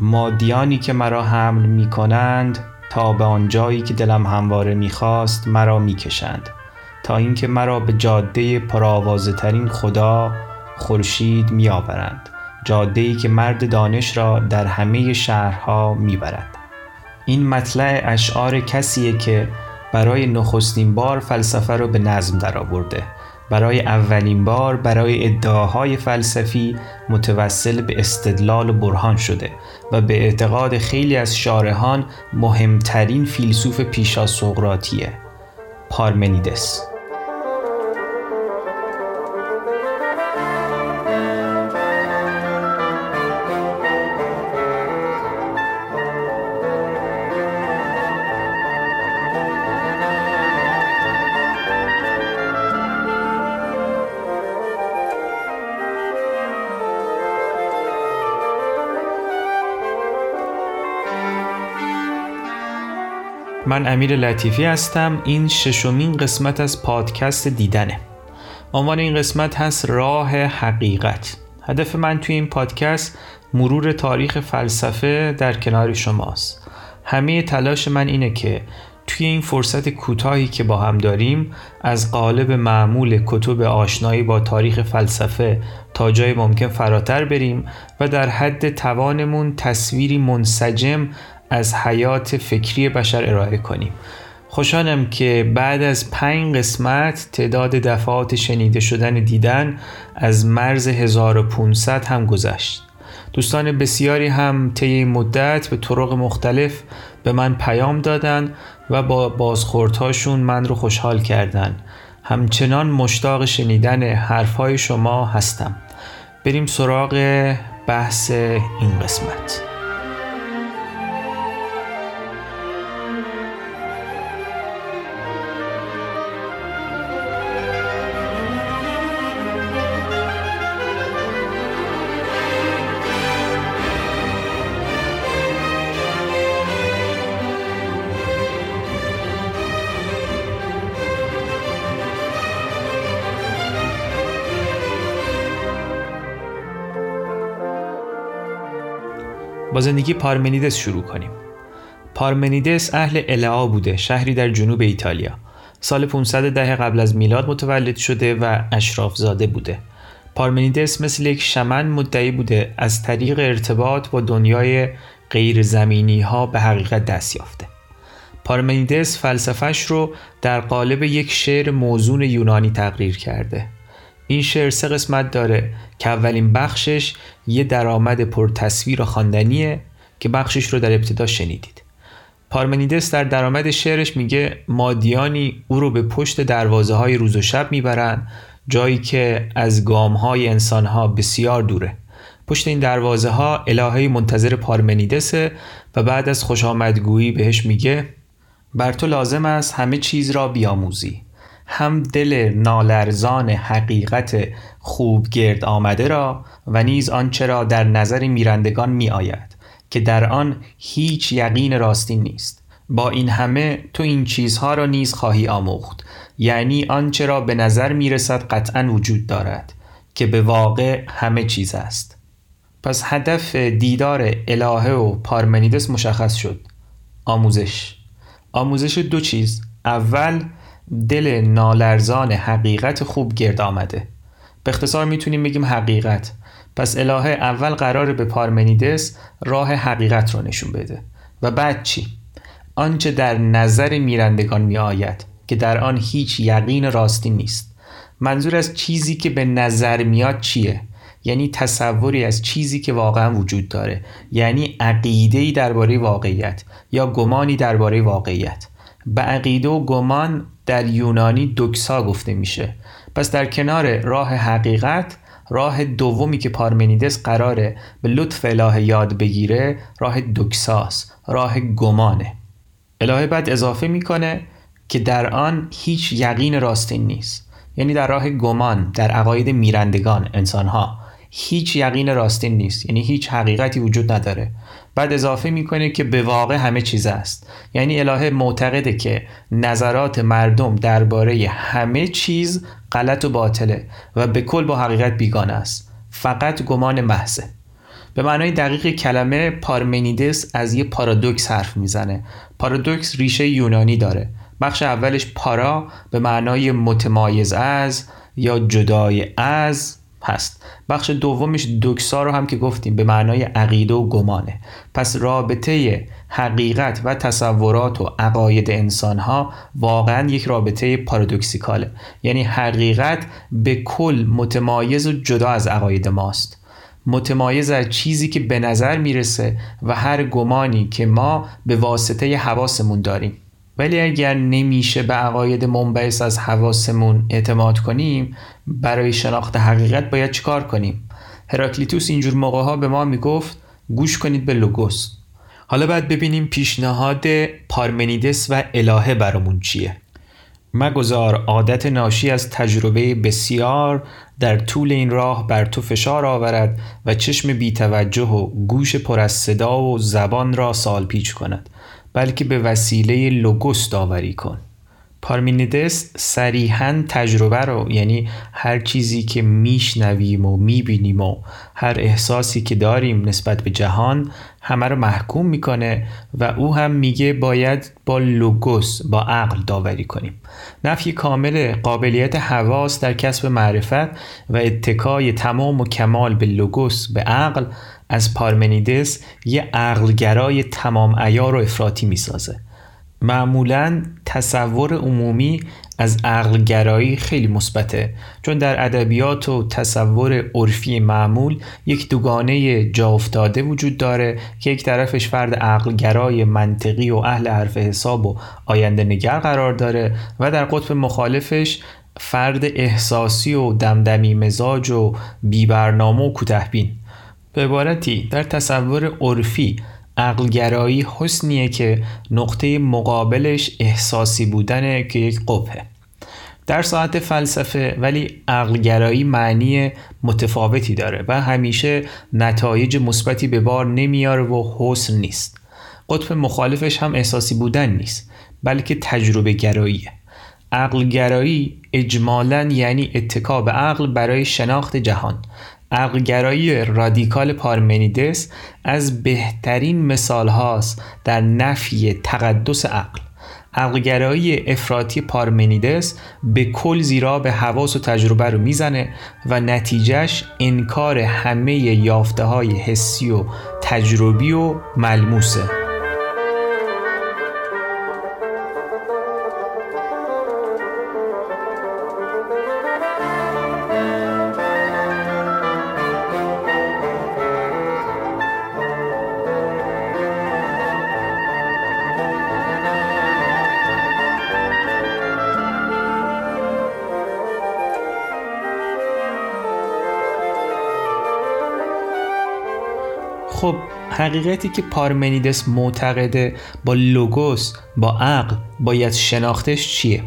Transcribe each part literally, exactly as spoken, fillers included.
مادیانی که مرا حمل می کنند تا به آنجایی که دلم همواره می خواست مرا می کشند، تا اینکه مرا به جاده پرآوازه ترین خدا خورشید می آورند، جاده‌ای که مرد دانش را در همه شهرها می برد. این مطلع اشعار کسیه که برای نخستین بار فلسفه را به نظم درآورده، برای اولین بار برای ادعاهای فلسفی متوسل به استدلال و برهان شده و به اعتقاد خیلی از شارحان مهمترین فیلسوف پیشاسقراطیه، پارمنیدس. من امیر لطیفی هستم. این ششمین قسمت از پادکست دیدنه. عنوان این قسمت هست راه حقیقت. هدف من توی این پادکست مرور تاریخ فلسفه در کنار شماست. همه تلاش من اینه که توی این فرصت کوتاهی که با هم داریم از قالب معمول کتب آشنایی با تاریخ فلسفه تا جای ممکن فراتر بریم و در حد توانمون تصویری منسجم از حیات فکری بشر ارائه کنیم. خوشحالم که بعد از پنج قسمت تعداد دفعات شنیده شدن دیدن از مرز هزار و پانصد هم گذشت. دوستان بسیاری هم طی مدت به طرق مختلف به من پیام دادن و با بازخوردهاشون من رو خوشحال کردن. همچنان مشتاق شنیدن حرفهای شما هستم. بریم سراغ بحث این قسمت. با زندگی پارمنیدس شروع کنیم. پارمنیدس اهل العا بوده، شهری در جنوب ایتالیا. سال پانصد و ده قبل از میلاد متولد شده و اشراف زاده بوده. پارمنیدس مثل یک شمن مدعی بوده از طریق ارتباط با دنیای غیر زمینی ها به حقیقت دست یافته. پارمنیدس فلسفه‌اش رو در قالب یک شعر موزون یونانی تقریر کرده. این شعر سه قسمت داره که اولین بخشش یه درآمد پرتصویر و خواندنیه که بخشش رو در ابتدا شنیدید. پارمنیدس در درآمد شعرش میگه مادیانی او رو به پشت دروازه های روز و شب میبرن، جایی که از گام های انسان ها بسیار دوره. پشت این دروازه ها الهه‌ای منتظر پارمنیدسه و بعد از خوش آمدگویی بهش میگه بر تو لازم است همه چیز را بیاموزی، هم دل نالرزان حقیقت خوب گرد آمده را و نیز آنچه را در نظر میرندگان می آید که در آن هیچ یقین راستین نیست. با این همه تو این چیزها را نیز خواهی آموخت، یعنی آنچه را به نظر می رسد قطعاً وجود دارد که به واقع همه چیز است. پس هدف دیدار الهه و پارمنیدس مشخص شد: آموزش. آموزش دو چیز. اول، دل نالرزان حقیقت خوب گرد آمده. به اختصار میتونیم بگیم حقیقت. پس الهه اول قراره به پارمنیدس راه حقیقت رو نشون بده. و بعد چی؟ آنچه در نظر میرندگان می آید که در آن هیچ یقین راستی نیست. منظور از چیزی که به نظر میاد چیه؟ یعنی تصوری از چیزی که واقعا وجود داره، یعنی عقیده‌ای درباره واقعیت یا گمانی درباره واقعیت. به عقیده و گمان در یونانی دوکسا گفته میشه. پس در کنار راه حقیقت، راه دومی که پارمنیدس قراره به لطف الهه یاد بگیره راه دوکساست، راه گمانه. الهه بعد اضافه میکنه که در آن هیچ یقین راستین نیست. یعنی در راه گمان، در عقاید میرندگان انسانها هیچ یقین راستین نیست، یعنی هیچ حقیقتی وجود نداره. بعد اضافه میکنه که به واقع همه چیز است. یعنی الهه معتقده که نظرات مردم درباره همه چیز غلط و باطله و به کل با حقیقت بیگانه است، فقط گمان محضه. به معنای دقیق کلمه پارمنیدس از یه پارادوکس حرف میزنه. پارادوکس ریشه یونانی داره. بخش اولش پارا به معنای متمایز از یا جدای از هست. بخش دومش دوکسا رو هم که گفتیم به معنای عقیده و گمانه. پس رابطه حقیقت و تصورات و عقاید انسان‌ها واقعاً یک رابطه پارادوکسیکاله، یعنی حقیقت به کل متمایز و جدا از عقاید ماست، متمایز از چیزی که به نظر میرسه و هر گمانی که ما به واسطه حواسمون داریم. ولی اگر نمیشه به عقاید منبعث از حواسمون اعتماد کنیم، برای شناخت حقیقت باید چیکار کنیم؟ هراکلیتوس اینجور موقعها به ما میگفت گوش کنید به لوگوس. حالا باید ببینیم پیشنهاد پارمنیدس و الهه برامون چیه؟ مگذار عادت ناشی از تجربه بسیار در طول این راه بر تو فشار آورد و چشم بی‌توجه و گوش پر از صدا و زبان را سالپیچ کند، بلکه به وسیله لوگوس داوری کن. پارمنیدس صریحاً تجربه رو، یعنی هر چیزی که میشنویم و میبینیم و هر احساسی که داریم نسبت به جهان، همه رو محکوم میکنه و او هم میگه باید با لوگوس، با عقل داوری کنیم. نفی کامل قابلیت حواس در کسب معرفت و اتکای تمام و کمال به لوگوس، به عقل، از پارمنیدس یه عقلگرای تمام عیار و افراطی میسازه. معمولاً تصور عمومی از عقلگرایی خیلی مثبته، چون در ادبیات و تصور عرفی معمول یک دوگانه جا افتاده وجود داره که یک طرفش فرد عقلگرای منطقی و اهل حرف حساب و آینده نگر قرار داره و در قطب مخالفش فرد احساسی و دمدمی مزاج و بی برنامه و کوتاه‌بین. به عبارتی در تصور عرفی عقلگرایی حسنیه که نقطه مقابلش احساسی بودنه که یک قبحه. در ساعت فلسفه ولی عقلگرایی معنی متفاوتی داره و همیشه نتایج مثبتی به بار نمیاره و حسن نیست. قطب مخالفش هم احساسی بودن نیست، بلکه تجربه گراییه. عقلگرایی اجمالاً یعنی اتکا به عقل برای شناخت جهان. عقلگرایی رادیکال پارمنیدس از بهترین مثال هاست در نفی تقدس عقل. عقلگرایی افراطی پارمنیدس به کل زیرا به حواس و تجربه رو میزنه و نتیجهش انکار همه یافته های حسی و تجربی و ملموسه. خب حقیقتی که پارمنیدس معتقده با لوگوس، با عقل باید شناختش چیه؟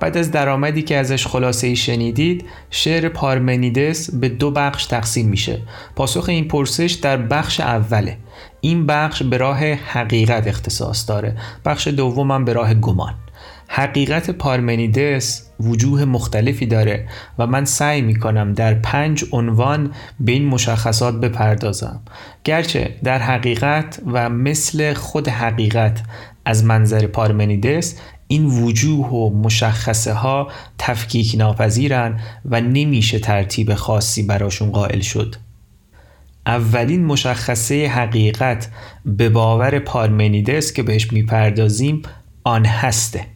بعد از درآمدی که ازش خلاصه‌ای شنیدید، شعر پارمنیدس به دو بخش تقسیم میشه. پاسخ این پرسش در بخش اوله. این بخش به راه حقیقت اختصاص داره. بخش دوم هم به راه گمان. حقیقت پارمنیدس وجوه مختلفی داره و من سعی میکنم در پنج عنوان به این مشخصات بپردازم، گرچه در حقیقت و مثل خود حقیقت از منظر پارمنیدس این وجوه و مشخصه ها تفکیک ناپذیرن و نمیشه ترتیب خاصی براشون قائل شد. اولین مشخصه حقیقت به باور پارمنیدس که بهش میپردازیم آن هسته.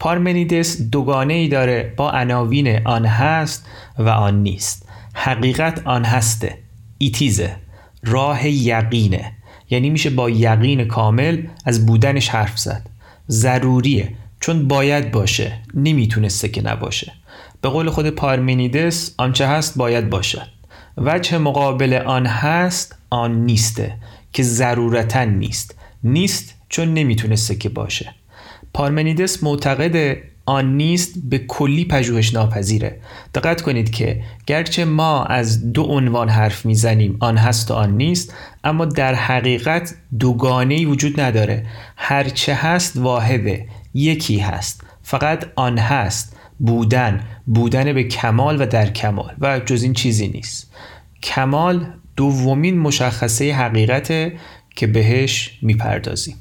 پارمنیدس دوگانه ای داره با عناوین آن هست و آن نیست. حقیقت آن هسته، ایتیزه، راه یقینه، یعنی میشه با یقین کامل از بودنش حرف زد. ضروریه، چون باید باشه، نمیتونسته که نباشه. به قول خود پارمنیدس آنچه هست باید باشد. وجه مقابل آن هست آن نیسته که ضرورتاً نیست، نیست چون نمیتونسته که باشه. پارمنیدس معتقد آن نیست به کلی پژوهش ناپذیره. دقت کنید که گرچه ما از دو عنوان حرف میزنیم، آن هست و آن نیست، اما در حقیقت دوگانه‌ای وجود نداره. هرچه هست واحده، یکی هست، فقط آن هست، بودن، بودن به کمال و در کمال و جز این چیزی نیست. کمال دومین مشخصه حقیقت که بهش میپردازیم.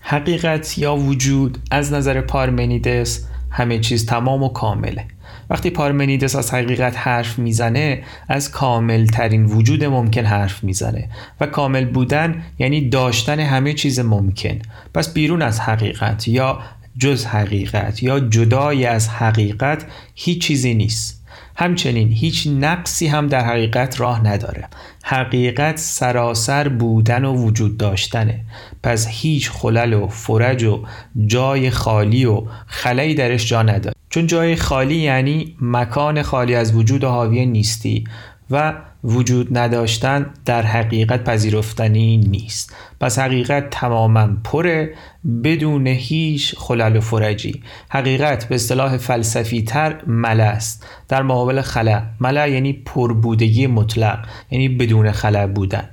حقیقت یا وجود از نظر پارمنیدس همه چیز تمام و کامله. وقتی پارمنیدس از حقیقت حرف میزنه، از کامل ترین وجود ممکن حرف میزنه و کامل بودن یعنی داشتن همه چیز ممکن. پس بیرون از حقیقت یا جز حقیقت یا جدای از حقیقت هیچ چیزی نیست. همچنین هیچ نقصی هم در حقیقت راه نداره. حقیقت سراسر بودن و وجود داشتنه. پس هیچ خلل و فرج و جای خالی و خلایی درش جا نداره. چون جای خالی یعنی مکان خالی از وجود و حاوی نیستی و وجود نداشتن در حقیقت پذیرفتنی نیست. پس حقیقت تماماً پره، بدون هیچ خلل و فرجی. حقیقت به اصطلاح فلسفی تر ملأ است در مقابل خلا. ملأ یعنی پربودگی مطلق، یعنی بدون خلا بودن.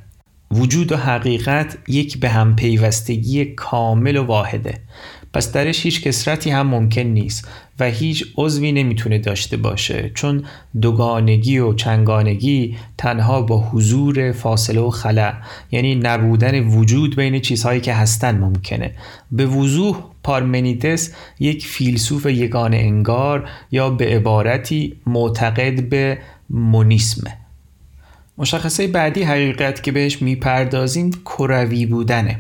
وجود و حقیقت یک به هم پیوستگی کامل و واحده. پس درش هیچ کسرتی هم ممکن نیست و هیچ عضوی نمیتونه داشته باشه، چون دوگانگی و چندگانگی تنها با حضور فاصله و خلا، یعنی نبودن وجود بین چیزهایی که هستن، ممکنه. به وضوح پارمنیدس یک فیلسوف یگانه انگار یا به عبارتی معتقد به مونیسمه. مشخصه بعدی حقیقت که بهش میپردازیم کروی بودنه.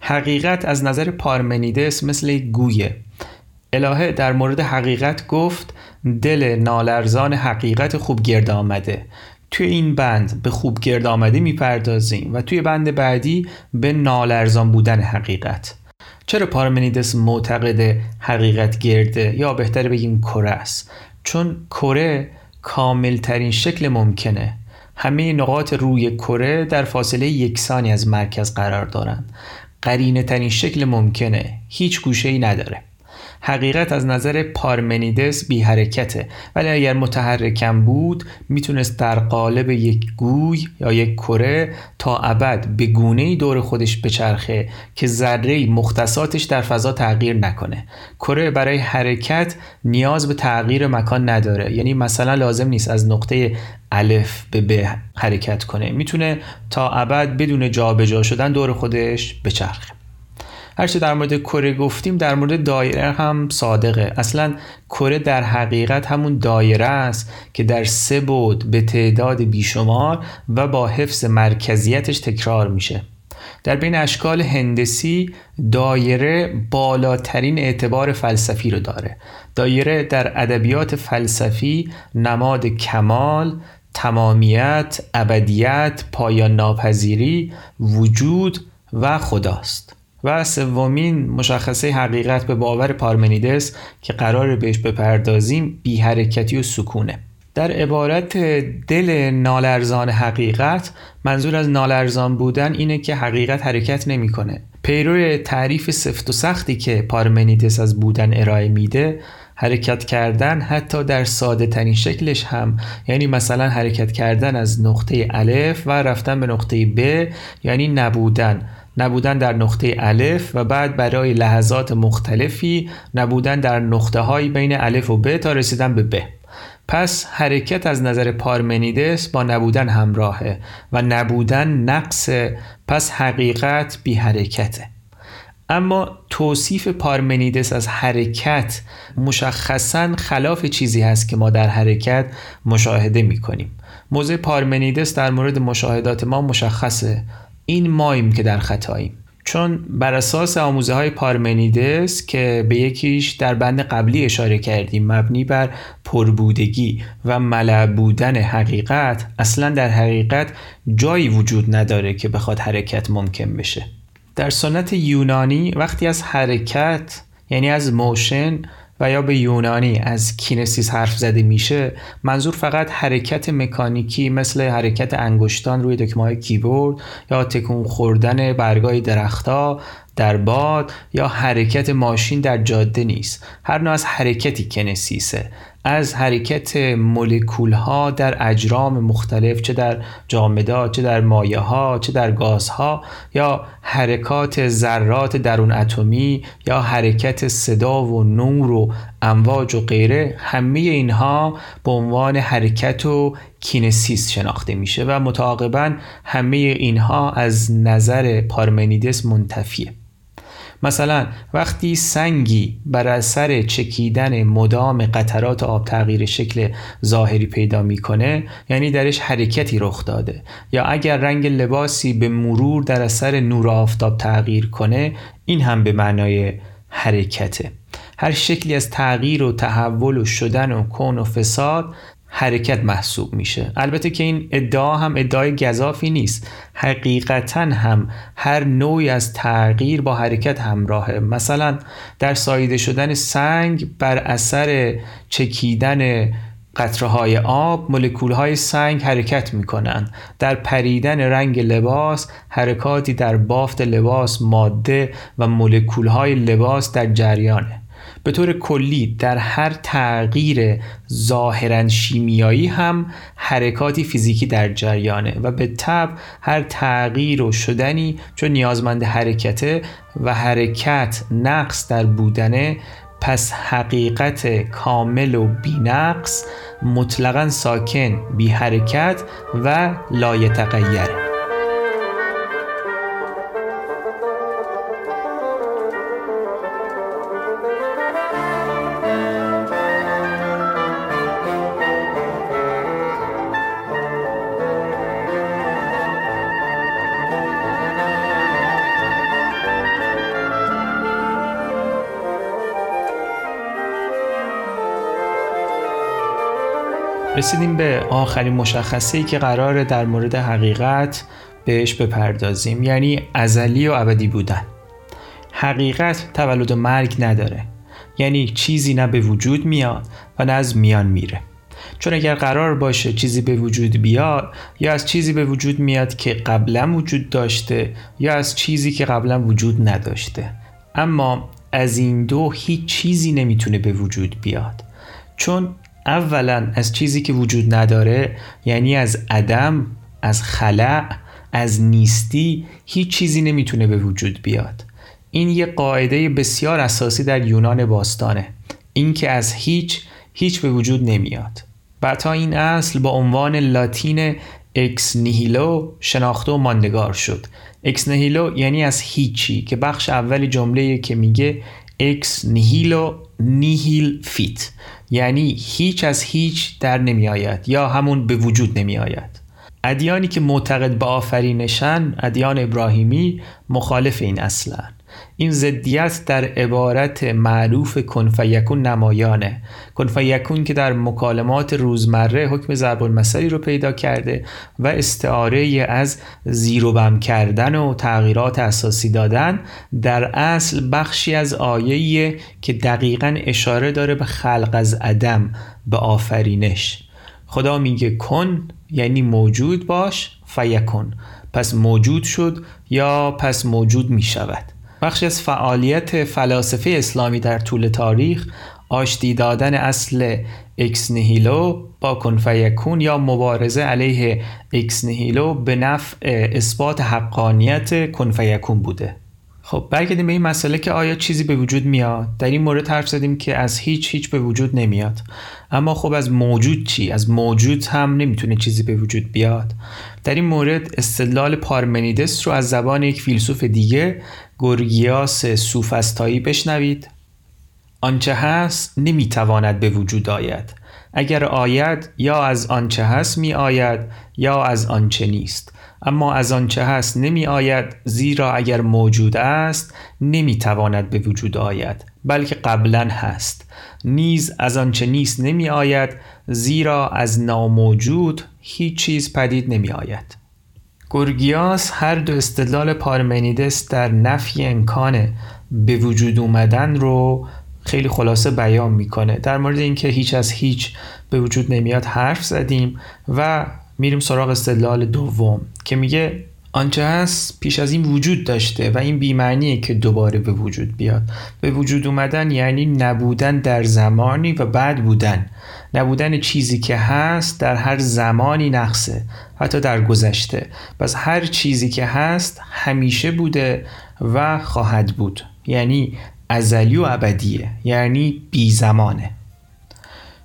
حقیقت از نظر پارمنیدس مثل گویه. الهه در مورد حقیقت گفت دل نالرزان حقیقت خوب گرد آمده. توی این بند به خوب گرد آمده میپردازیم و توی بند بعدی به نالرزان بودن حقیقت. چرا پارمنیدس معتقد حقیقت گرده یا بهتر بگیم کره است؟ چون کره کامل ترین شکل ممکنه. همه نقاط روی کره در فاصله یکسانی از مرکز قرار دارند. قرینه ترین شکل ممکنه. هیچ گوشه‌ای نداره. حقیقت از نظر پارمنیدس بی حرکته، ولی اگر متحرکم بود میتونست در قالب یک گوی یا یک کره تا ابد به گونه‌ای دور خودش بچرخه که ذره‌ای مختصاتش در فضا تغییر نکنه. کره برای حرکت نیاز به تغییر مکان نداره، یعنی مثلا لازم نیست از نقطه الف به ب حرکت کنه، میتونه تا ابد بدون جابجا شدن دور خودش بچرخه. هرچه در مورد کره گفتیم در مورد دایره هم صادقه. اصلا کره در حقیقت همون دایره است که در سه بعد به تعداد بیشمار و با حفظ مرکزیتش تکرار میشه. در بین اشکال هندسی دایره بالاترین اعتبار فلسفی رو داره. دایره در ادبیات فلسفی نماد کمال، تمامیت، ابدیت، پایان ناپذیری، وجود و خداست. و سومین مشخصه حقیقت به باور پارمنیدس که قراره بهش بپردازیم بی حرکتی و سکونه. در عبارت دل نالرزان حقیقت، منظور از نالرزان بودن اینه که حقیقت حرکت نمی‌کنه. پیرو تعریف سفت و سختی که پارمنیدس از بودن ارائه میده، حرکت کردن حتی در ساده ترین شکلش هم، یعنی مثلا حرکت کردن از نقطه الف و رفتن به نقطه ب، یعنی نبودن. نبودن در نقطه الف و بعد برای لحظات مختلفی نبودن در نقطه های بین الف و ب تا رسیدن به ب. پس حرکت از نظر پارمنیدس با نبودن همراهه و نبودن نقصه، پس حقیقت بی حرکته. اما توصیف پارمنیدس از حرکت مشخصاً خلاف چیزی هست که ما در حرکت مشاهده می کنیم. موضع پارمنیدس در مورد مشاهدات ما مشخصه. این ماییم که در خطاییم، چون بر اساس آموزه های پارمنیدس که به یکیش در بند قبلی اشاره کردیم مبنی بر پربودگی و ملأ بودن حقیقت، اصلا در حقیقت جایی وجود نداره که بخواد حرکت ممکن بشه. در سنت یونانی وقتی از حرکت یعنی از موشن و یا به یونانی از کینسیس حرف زده میشه، منظور فقط حرکت مکانیکی مثل حرکت انگشتان روی دکمه‌های کیبورد یا تکون خوردن برگای درخت‌ها در باد یا حرکت ماشین در جاده نیست. هر نوع از حرکتی کنسیسه. از حرکت مولکول‌ها در اجرام مختلف، چه در جامدات، چه در مایه‌ها، چه در گازها، یا حرکات ذرات درون اتمی، یا حرکت صدا و نور و امواج و غیره، همه اینها به عنوان حرکت و کینسیس شناخته میشه و متعاقباً همه اینها از نظر پارمنیدس منتفیه. مثلا وقتی سنگی بر اثر چکیدن مدام قطرات آب تغییر شکل ظاهری پیدا میکنه، یعنی درش حرکتی رخ داده، یا اگر رنگ لباسی به مرور در اثر نور آفتاب تغییر کنه، این هم به معنای حرکته. هر شکلی از تغییر و تحول و شدن و کون و فساد حرکت محسوب میشه. البته که این ادعا هم ادعای گزافی نیست، حقیقتاً هم هر نوعی از تغییر با حرکت همراهه. مثلا در ساییده شدن سنگ بر اثر چکیدن قطره‌های آب، مولکول‌های سنگ حرکت می‌کنند. در پریدن رنگ لباس، حرکاتی در بافت لباس، ماده و مولکول‌های لباس در جریانه. به طور کلی در هر تغییر ظاهراً شیمیایی هم حرکاتی فیزیکی در جریانه و به تبع هر تغییر و شدنی چون نیازمند حرکته و حرکت نقص در بودنه، پس حقیقت کامل و بی نقص مطلقاً ساکن، بی حرکت و لایتغیره. رسیدیم به آخرین مشخصه‌ای که قراره در مورد حقیقت بهش بپردازیم، یعنی ازلی و ابدی بودن. حقیقت تولد و مرگ نداره، یعنی چیزی نه به وجود میاد و نه از میان میره. چون اگر قرار باشه چیزی به وجود بیاد، یا از چیزی به وجود میاد که قبلا وجود داشته، یا از چیزی که قبلا وجود نداشته. اما از این دو هیچ چیزی نمیتونه به وجود بیاد، چون اولا از چیزی که وجود نداره، یعنی از عدم، از خلأ، از نیستی، هیچ چیزی نمیتونه به وجود بیاد. این یه قاعده بسیار اساسی در یونان باستانه، این که از هیچ هیچ به وجود نمیاد. و تا این اصل با عنوان لاتین اکس نیهیلو شناخته و ماندگار شد. اکس نیهیلو یعنی از هیچی، که بخش اول جمله‌ای که میگه اکس نیهیلو نیهیل فیت، یعنی هیچ از هیچ در نمی آید، یا همون به وجود نمی آید. ادیانی که معتقد به آفرینشن، ادیان ابراهیمی، مخالف این اصلن. این ضدیت در عبارت معروف کن فیکون نمایانه. کن فیکون که در مکالمات روزمره حکم ضرب المثلی رو پیدا کرده و استعاره از زیر و بم کردن و تغییرات اساسی دادن، در اصل بخشی از آیه‌ایه که دقیقاً اشاره داره به خلق از عدم، به آفرینش. خدا میگه کن، یعنی موجود باش، فیکون، پس موجود شد یا پس موجود میشود. بخشی از فعالیت فلاسفه اسلامی در طول تاریخ آشتی دادن اصل اکس نیهیلو با کن فیکون یا مبارزه علیه اکس نیهیلو به نفع اثبات حقانیت کن فیکون بوده. خب برگردیم به این مسئله که آیا چیزی به وجود میاد. در این مورد حرف زدیم که از هیچ هیچ به وجود نمیاد، اما خب از موجود چی؟ از موجود هم نمیتونه چیزی به وجود بیاد. در این مورد استدلال پارمنیدس رو از زبان یک فیلسوف دیگه، گورگیاس سوفسطایی، بشنوید. آنچه هست نمیتواند به وجود آید، اگر آید یا از آنچه هست می آید یا از آنچه نیست، اما از آنچه هست نمی آید، زیرا اگر موجود است نمی تواند به وجود آید، بلکه قبلا هست. نیز از آنچه نیست نمی آید، زیرا از ناموجود هیچ چیز پدید نمی آید. گورگیاس هر دو استدلال پارمنیدس در نفی امکان به وجود آمدن رو خیلی خلاصه بیان میکنه. در مورد اینکه هیچ از هیچ به وجود نمیاد حرف زدیم و میریم سراغ استدلال دوم که میگه آنچه هست پیش از این وجود داشته و این بی‌معنیه که دوباره به وجود بیاد. به وجود اومدن یعنی نبودن در زمانی و بعد بودن. نبودن چیزی که هست در هر زمانی نقصه، حتی در گذشته. پس هر چیزی که هست همیشه بوده و خواهد بود، یعنی ازلی و ابدیه، یعنی بی زمانه.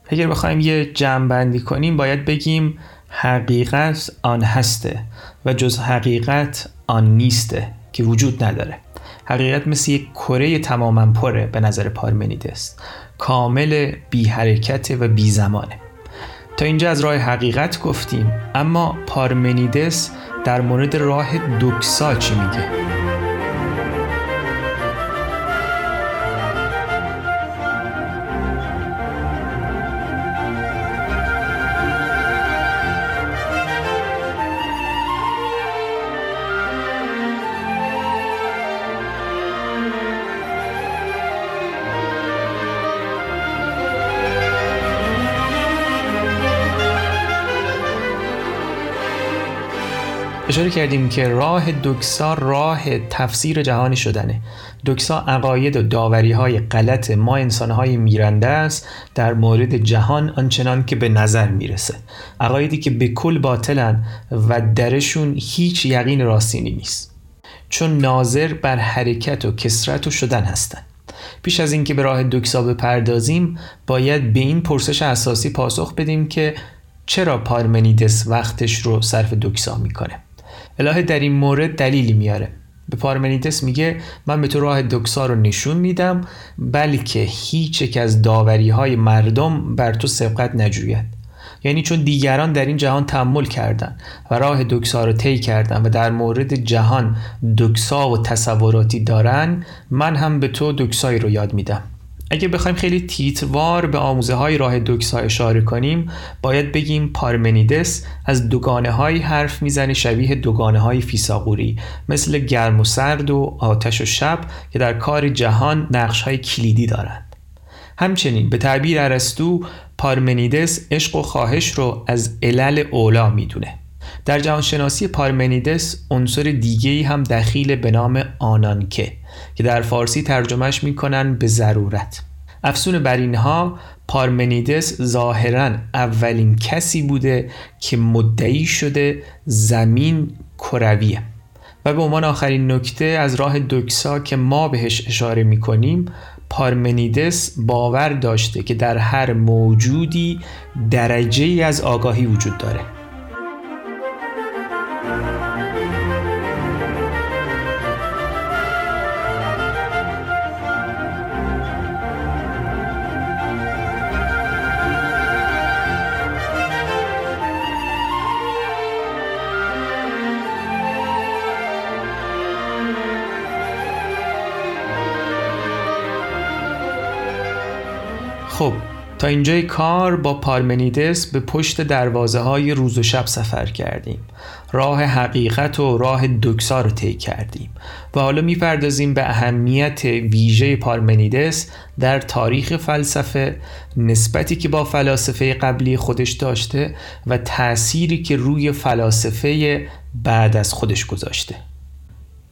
اگر بخوایم یه جمع‌بندی کنیم باید بگیم حقیقت آن هسته و جز حقیقت آن نیسته که وجود نداره. حقیقت مثل یک کره تماماً پره به نظر پارمنیدس، کامل، بی حرکت و بی زمانه. تا اینجا از راه حقیقت گفتیم، اما پارمنیدس در مورد راه دوکسا چی میگه؟ اشاره کردیم که راه دوکسا راه تفسیر جهانی شدنه. دوکسا عقاید و داوری‌های غلط ما انسان‌های میرنده است در مورد جهان آنچنان که به نظر میرسه. عقایدی که به کل باطلن و درشون هیچ یقین راستینی نیست، چون ناظر بر حرکت و کثرت و شدن هستن. پیش از اینکه به راه دوکسا بپردازیم باید به این پرسش اساسی پاسخ بدیم که چرا پارمنیدس وقتش رو صرف دوکسا میکنه؟ الهه در این مورد دلیلی میاره. به پارمنیدس میگه من به تو راه دوکسا رو نشون میدم، بلکه هیچ یک از داوری‌های مردم بر تو سبقت نجوید. یعنی چون دیگران در این جهان تأمل کردن و راه دوکسا رو طی کردن و در مورد جهان دوکسا و تصوراتی دارن، من هم به تو دوکسایی رو یاد میدم. اگه بخوایم خیلی تیتروار به آموزه‌های راه دوکسا اشاره کنیم باید بگیم پارمنیدس از دوگانه‌هایی حرف میزنه شبیه دوگانه‌های فیثاغوری، مثل گرم و سرد و آتش و شب، که در کار جهان نقش‌های کلیدی دارند. همچنین به تعبیر ارسطو پارمنیدس عشق و خواهش رو از علل اولا میدونه. در جهانشناسی پارمنیدس عنصر دیگه‌ای هم دخیل به نام آنانکه که در فارسی ترجمهش میکنن به ضرورت. افسون بر اینها پارمنیدس ظاهراً اولین کسی بوده که مدعی شده زمین کرویه. و به عنوان آخرین نکته از راه دوکسا که ما بهش اشاره میکنیم، پارمنیدس باور داشته که در هر موجودی درجه‌ای از آگاهی وجود داره. خب تا اینجای کار با پارمنیدس به پشت دروازه های روز و شب سفر کردیم، راه حقیقت و راه دوکسا رو طی کردیم و حالا میپردازیم به اهمیت ویژه پارمنیدس در تاریخ فلسفه، نسبتی که با فلاسفه قبلی خودش داشته و تأثیری که روی فلاسفه بعد از خودش گذاشته.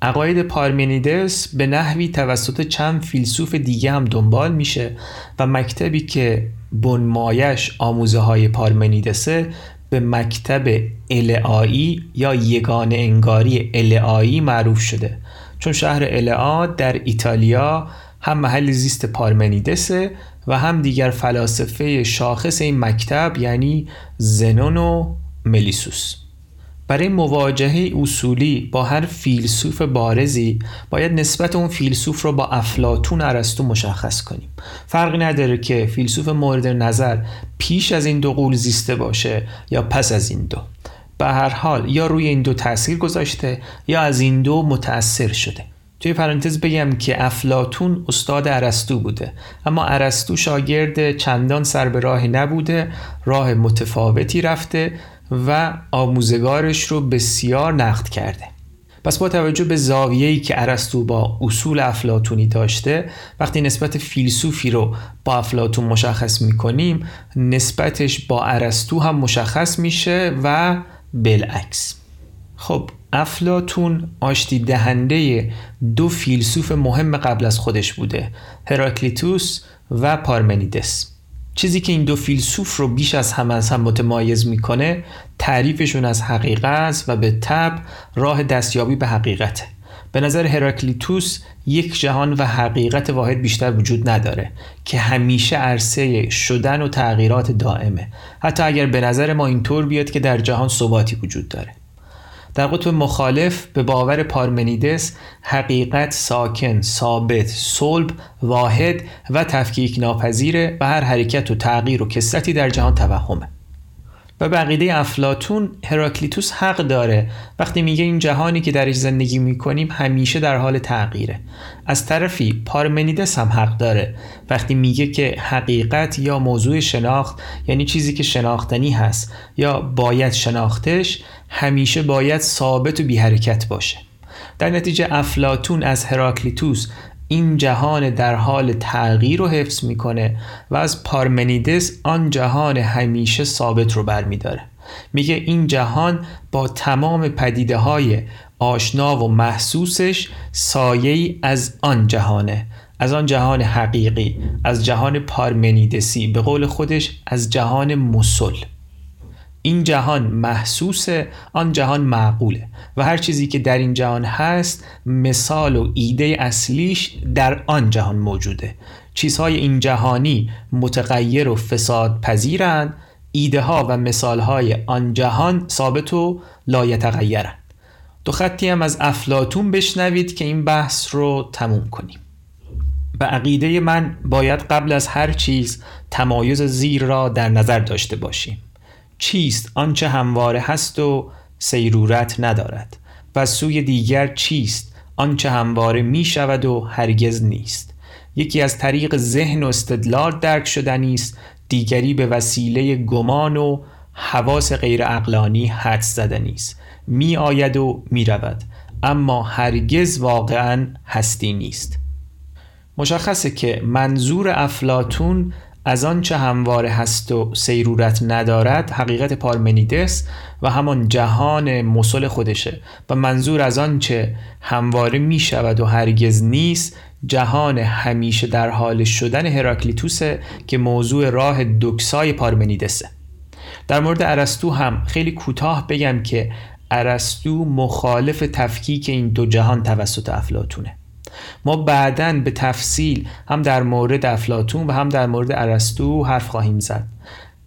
عقاید پارمنیدس به نحوی توسط چند فیلسوف دیگه هم دنبال میشه و مکتبی که بنمایش آموزه های پارمنیدسه به مکتب العایی یا یگانه انگاری العایی معروف شده، چون شهر العا در ایتالیا هم محل زیست پارمنیدسه و هم دیگر فلاسفه شاخص این مکتب یعنی زنون و ملیسوس. برای مواجهه اصولی با هر فیلسوف بارزی باید نسبت اون فیلسوف رو با افلاطون ارسطو مشخص کنیم. فرق نداره که فیلسوف مورد نظر پیش از این دو قول زیسته باشه یا پس از این دو، به هر حال یا روی این دو تأثیر گذاشته یا از این دو متأثر شده. توی پرانتز بگم که افلاطون استاد ارسطو بوده، اما ارسطو شاگرد چندان سر به راه نبوده، راه متفاوتی رفته و آموزگارش رو بسیار نقد کرده. پس با توجه به زاویه‌ای که ارسطو با اصول افلاطونی داشته، وقتی نسبت فیلسوفی رو با افلاطون مشخص می‌کنیم، نسبتش با ارسطو هم مشخص میشه و بالعکس. خب افلاطون آشتی دهنده دو فیلسوف مهم قبل از خودش بوده، هراکلیتس و پارمنیدس. چیزی که این دو فیلسوف رو بیش از همه از هم متمایز میکنه تعریفشون از حقیقت و به تبع راه دستیابی به حقیقته. به نظر هراکلیتس یک جهان و حقیقت واحد بیشتر وجود نداره که همیشه عرصه شدن و تغییرات دائمه، حتی اگر به نظر ما اینطور بیاد که در جهان ثباتی وجود داره. در قطب مخالف به باور پارمنیدس حقیقت ساکن، ثابت، صلب، واحد و تفکیک ناپذیره و هر حرکت و تغییر و کثرتی در جهان توهمه. و به عقیده افلاطون هراکلیتس حق داره وقتی میگه این جهانی که درش زندگی میکنیم همیشه در حال تغییره. از طرفی پارمنیدس هم حق داره وقتی میگه که حقیقت یا موضوع شناخت، یعنی چیزی که شناختنی هست یا باید شناختش، همیشه باید ثابت و بی حرکت باشه. در نتیجه افلاطون از هراکلیتس این جهان در حال تغییر رو حفظ میکنه و از پارمنیدس آن جهان همیشه ثابت رو برمیداره. میگه این جهان با تمام پدیده های آشنا و محسوسش سایه‌ای از آن جهانه، از آن جهان حقیقی، از جهان پارمنیدسی، به قول خودش از جهان مسل. این جهان محسوسه، آن جهان معقوله و هر چیزی که در این جهان هست مثال و ایده اصلیش در آن جهان موجوده. چیزهای این جهانی متغیر و فساد پذیرن، ایده ها و مثال های آن جهان ثابت و لایتغیرن. دو خطی هم از افلاطون بشنوید که این بحث رو تموم کنیم. به عقیده من باید قبل از هر چیز تمایز زیر را در نظر داشته باشیم. چیست آنچه همواره هست و سیرورت ندارد، و سوی دیگر چیست آنچه همواره می شود و هرگز نیست. یکی از طریق ذهن و استدلال درک شدنی است، دیگری به وسیله گمان و حواس غیر عقلانی حدس زدنی است. می آید و می رود، اما هرگز واقعا هستی نیست. مشخصه که منظور افلاطون از آنچه همواره هست و سیرورت ندارد حقیقت پارمنیدس و همان جهان مسل خودشه، و منظور از آنچه همواره می شود و هرگز نیست جهان همیشه در حال شدن هراکلیتوسه که موضوع راه دوکسای پارمنیدسه. در مورد ارسطو هم خیلی کوتاه بگم که ارسطو مخالف تفکیک این دو جهان توسط افلاطونه. ما بعداً به تفصیل هم در مورد افلاطون و هم در مورد ارسطو حرف خواهیم زد،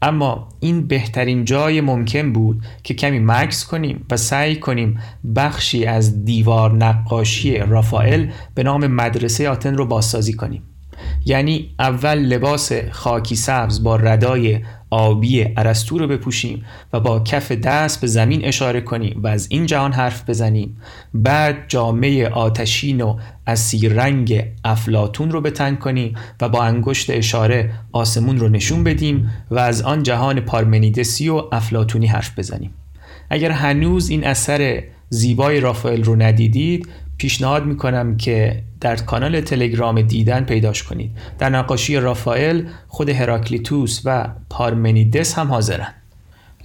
اما این بهترین جای ممکن بود که کمی مکث کنیم و سعی کنیم بخشی از دیوار نقاشی رافائل به نام مدرسه آتن رو بازسازی کنیم. یعنی اول لباس خاکی سبز با ردای آبی ارسطو رو بپوشیم و با کف دست به زمین اشاره کنیم و از این جهان حرف بزنیم، بعد جامعه آتشین و اسیر رنگ افلاطون رو به تن کنیم و با انگشت اشاره آسمون رو نشون بدیم و از آن جهان پارمنیدسی و افلاطونی حرف بزنیم. اگر هنوز این اثر زیبای رافائل رو ندیدید پیشنهاد میکنم که در کانال تلگرام دیدن پیداش کنید. در نقاشی رافائل خود هراکلیتس و پارمنیدس هم حاضرن.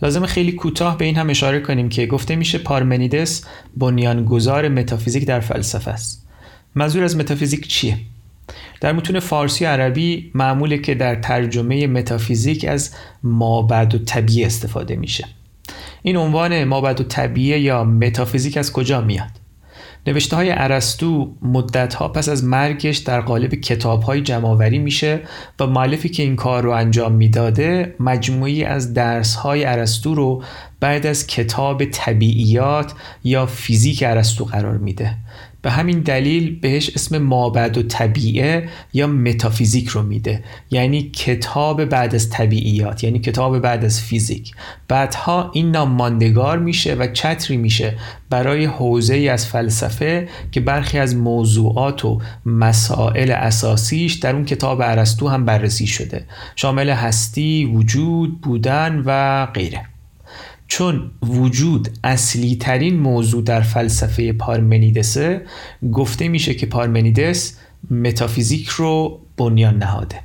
لازم خیلی کوتاه به این هم اشاره کنیم که گفته میشه پارمنیدس بنیانگذار متافیزیک در فلسفه است. منظور از متافیزیک چیه؟ در متون فارسی و عربی معموله که در ترجمه متافیزیک از مابعد الطبیعه استفاده میشه. این عنوان مابعد الطبیعه یا متافیزیک از کجا میاد؟ نوشته‌های ارسطو مدت‌ها پس از مرگش در قالب کتاب‌های جمع‌آوری میشه و مؤلفی که این کار رو انجام میداده مجموعی از درس‌های ارسطو رو بعد از کتاب طبیعیات یا فیزیک ارسطو قرار میده. به همین دلیل بهش اسم مابعد الطبیعه یا متافیزیک رو میده، یعنی کتاب بعد از طبیعیات، یعنی کتاب بعد از فیزیک. بعدها این نام ماندگار میشه و چتری میشه برای حوزه‌ای از فلسفه که برخی از موضوعات و مسائل اساسیش در اون کتاب ارسطو هم بررسی شده، شامل هستی، وجود، بودن و غیره. چون وجود اصلی ترین موضوع در فلسفه پارمنیدسه، گفته میشه که پارمنیدس متافیزیک رو بنیان نهاده.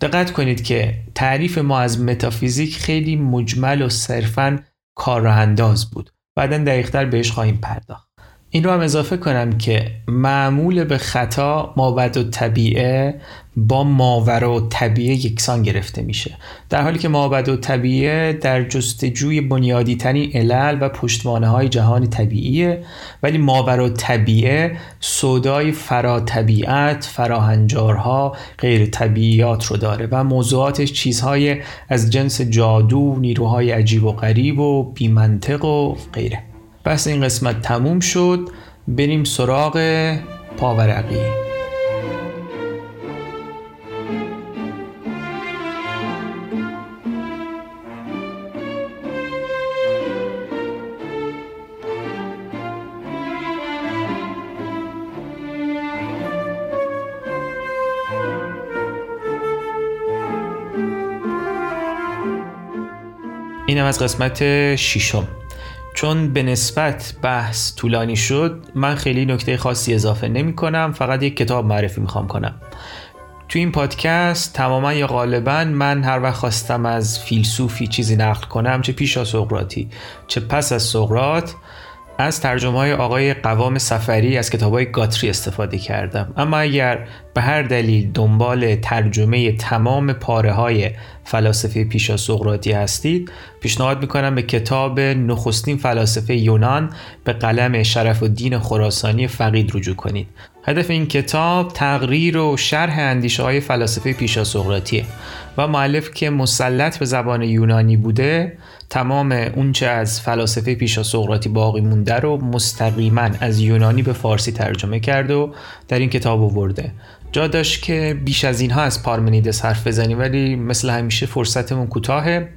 دقت کنید که تعریف ما از متافیزیک خیلی مجمل و صرفاً کارانداز بود. بعداً دقیق‌تر بهش خواهیم پرداخت. این رو هم اضافه کنم که معمول به خطا مابعد الطبیعه با ماوراء الطبیعه یکسان گرفته میشه، در حالی که مابعد الطبیعه در جستجوی بنیادی ترین علل و پشتوانه های جهان طبیعیه، ولی ماوراء الطبیعه سودای فرا طبیعت، فراهنجارها، غیر طبیعیات رو داره و موضوعاتش چیزهای از جنس جادو، نیروهای عجیب و غریب و بی‌منطق و غیره. بس این قسمت تموم شد، بریم سراغ پاورقی. اینم از قسمت ششم. چون به نسبت بحث طولانی شد، من خیلی نکته خاصی اضافه نمی کنم، فقط یک کتاب معرفی می خوام کنم. تو این پادکست تماما یا غالبا من هر وقت خواستم از فیلسوفی چیزی نقل کنم، چه پیشاسقراطی چه پس از سقراط، از ترجمه های آقای قوام سفری از کتاب های گاتری استفاده کردم. اما اگر به هر دلیل دنبال ترجمه تمام پاره های فلاسفه پیشاسقراطی هستید، پیشنهاد میکنم به کتاب نخستین فلاسفه یونان به قلم شرف‌الدین خراسانی فقید رجوع کنید. هدف این کتاب تقریر و شرح اندیشه های فلاسفه پیشاسقراطیه و مؤلف که مسلط به زبان یونانی بوده، تمام اونچه از فلاسفه پیشاسقراطی باقی مونده رو مستقیما از یونانی به فارسی ترجمه کرد و در این کتاب آورده. جا داشت که بیش از اینها از پارمنیدس حرف بزنیم، ولی مثل همیشه فرصتمون کوتاهه.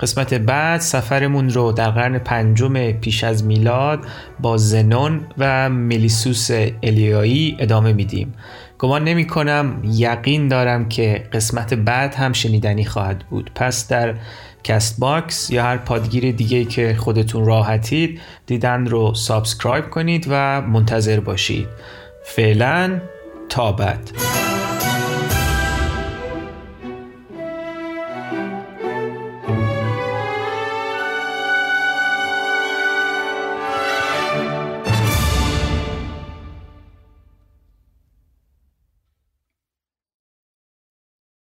قسمت بعد سفرمون رو در قرن پنجم پیش از میلاد با زنون و ملیسوس الیایی ادامه میدیم. گمان نمی کنم، یقین دارم که قسمت بعد هم شنیدنی خواهد بود. پس در کست باکس یا هر پادگیر دیگه که خودتون راحتید دیدن رو سابسکرایب کنید و منتظر باشید. فعلاً تا بعد.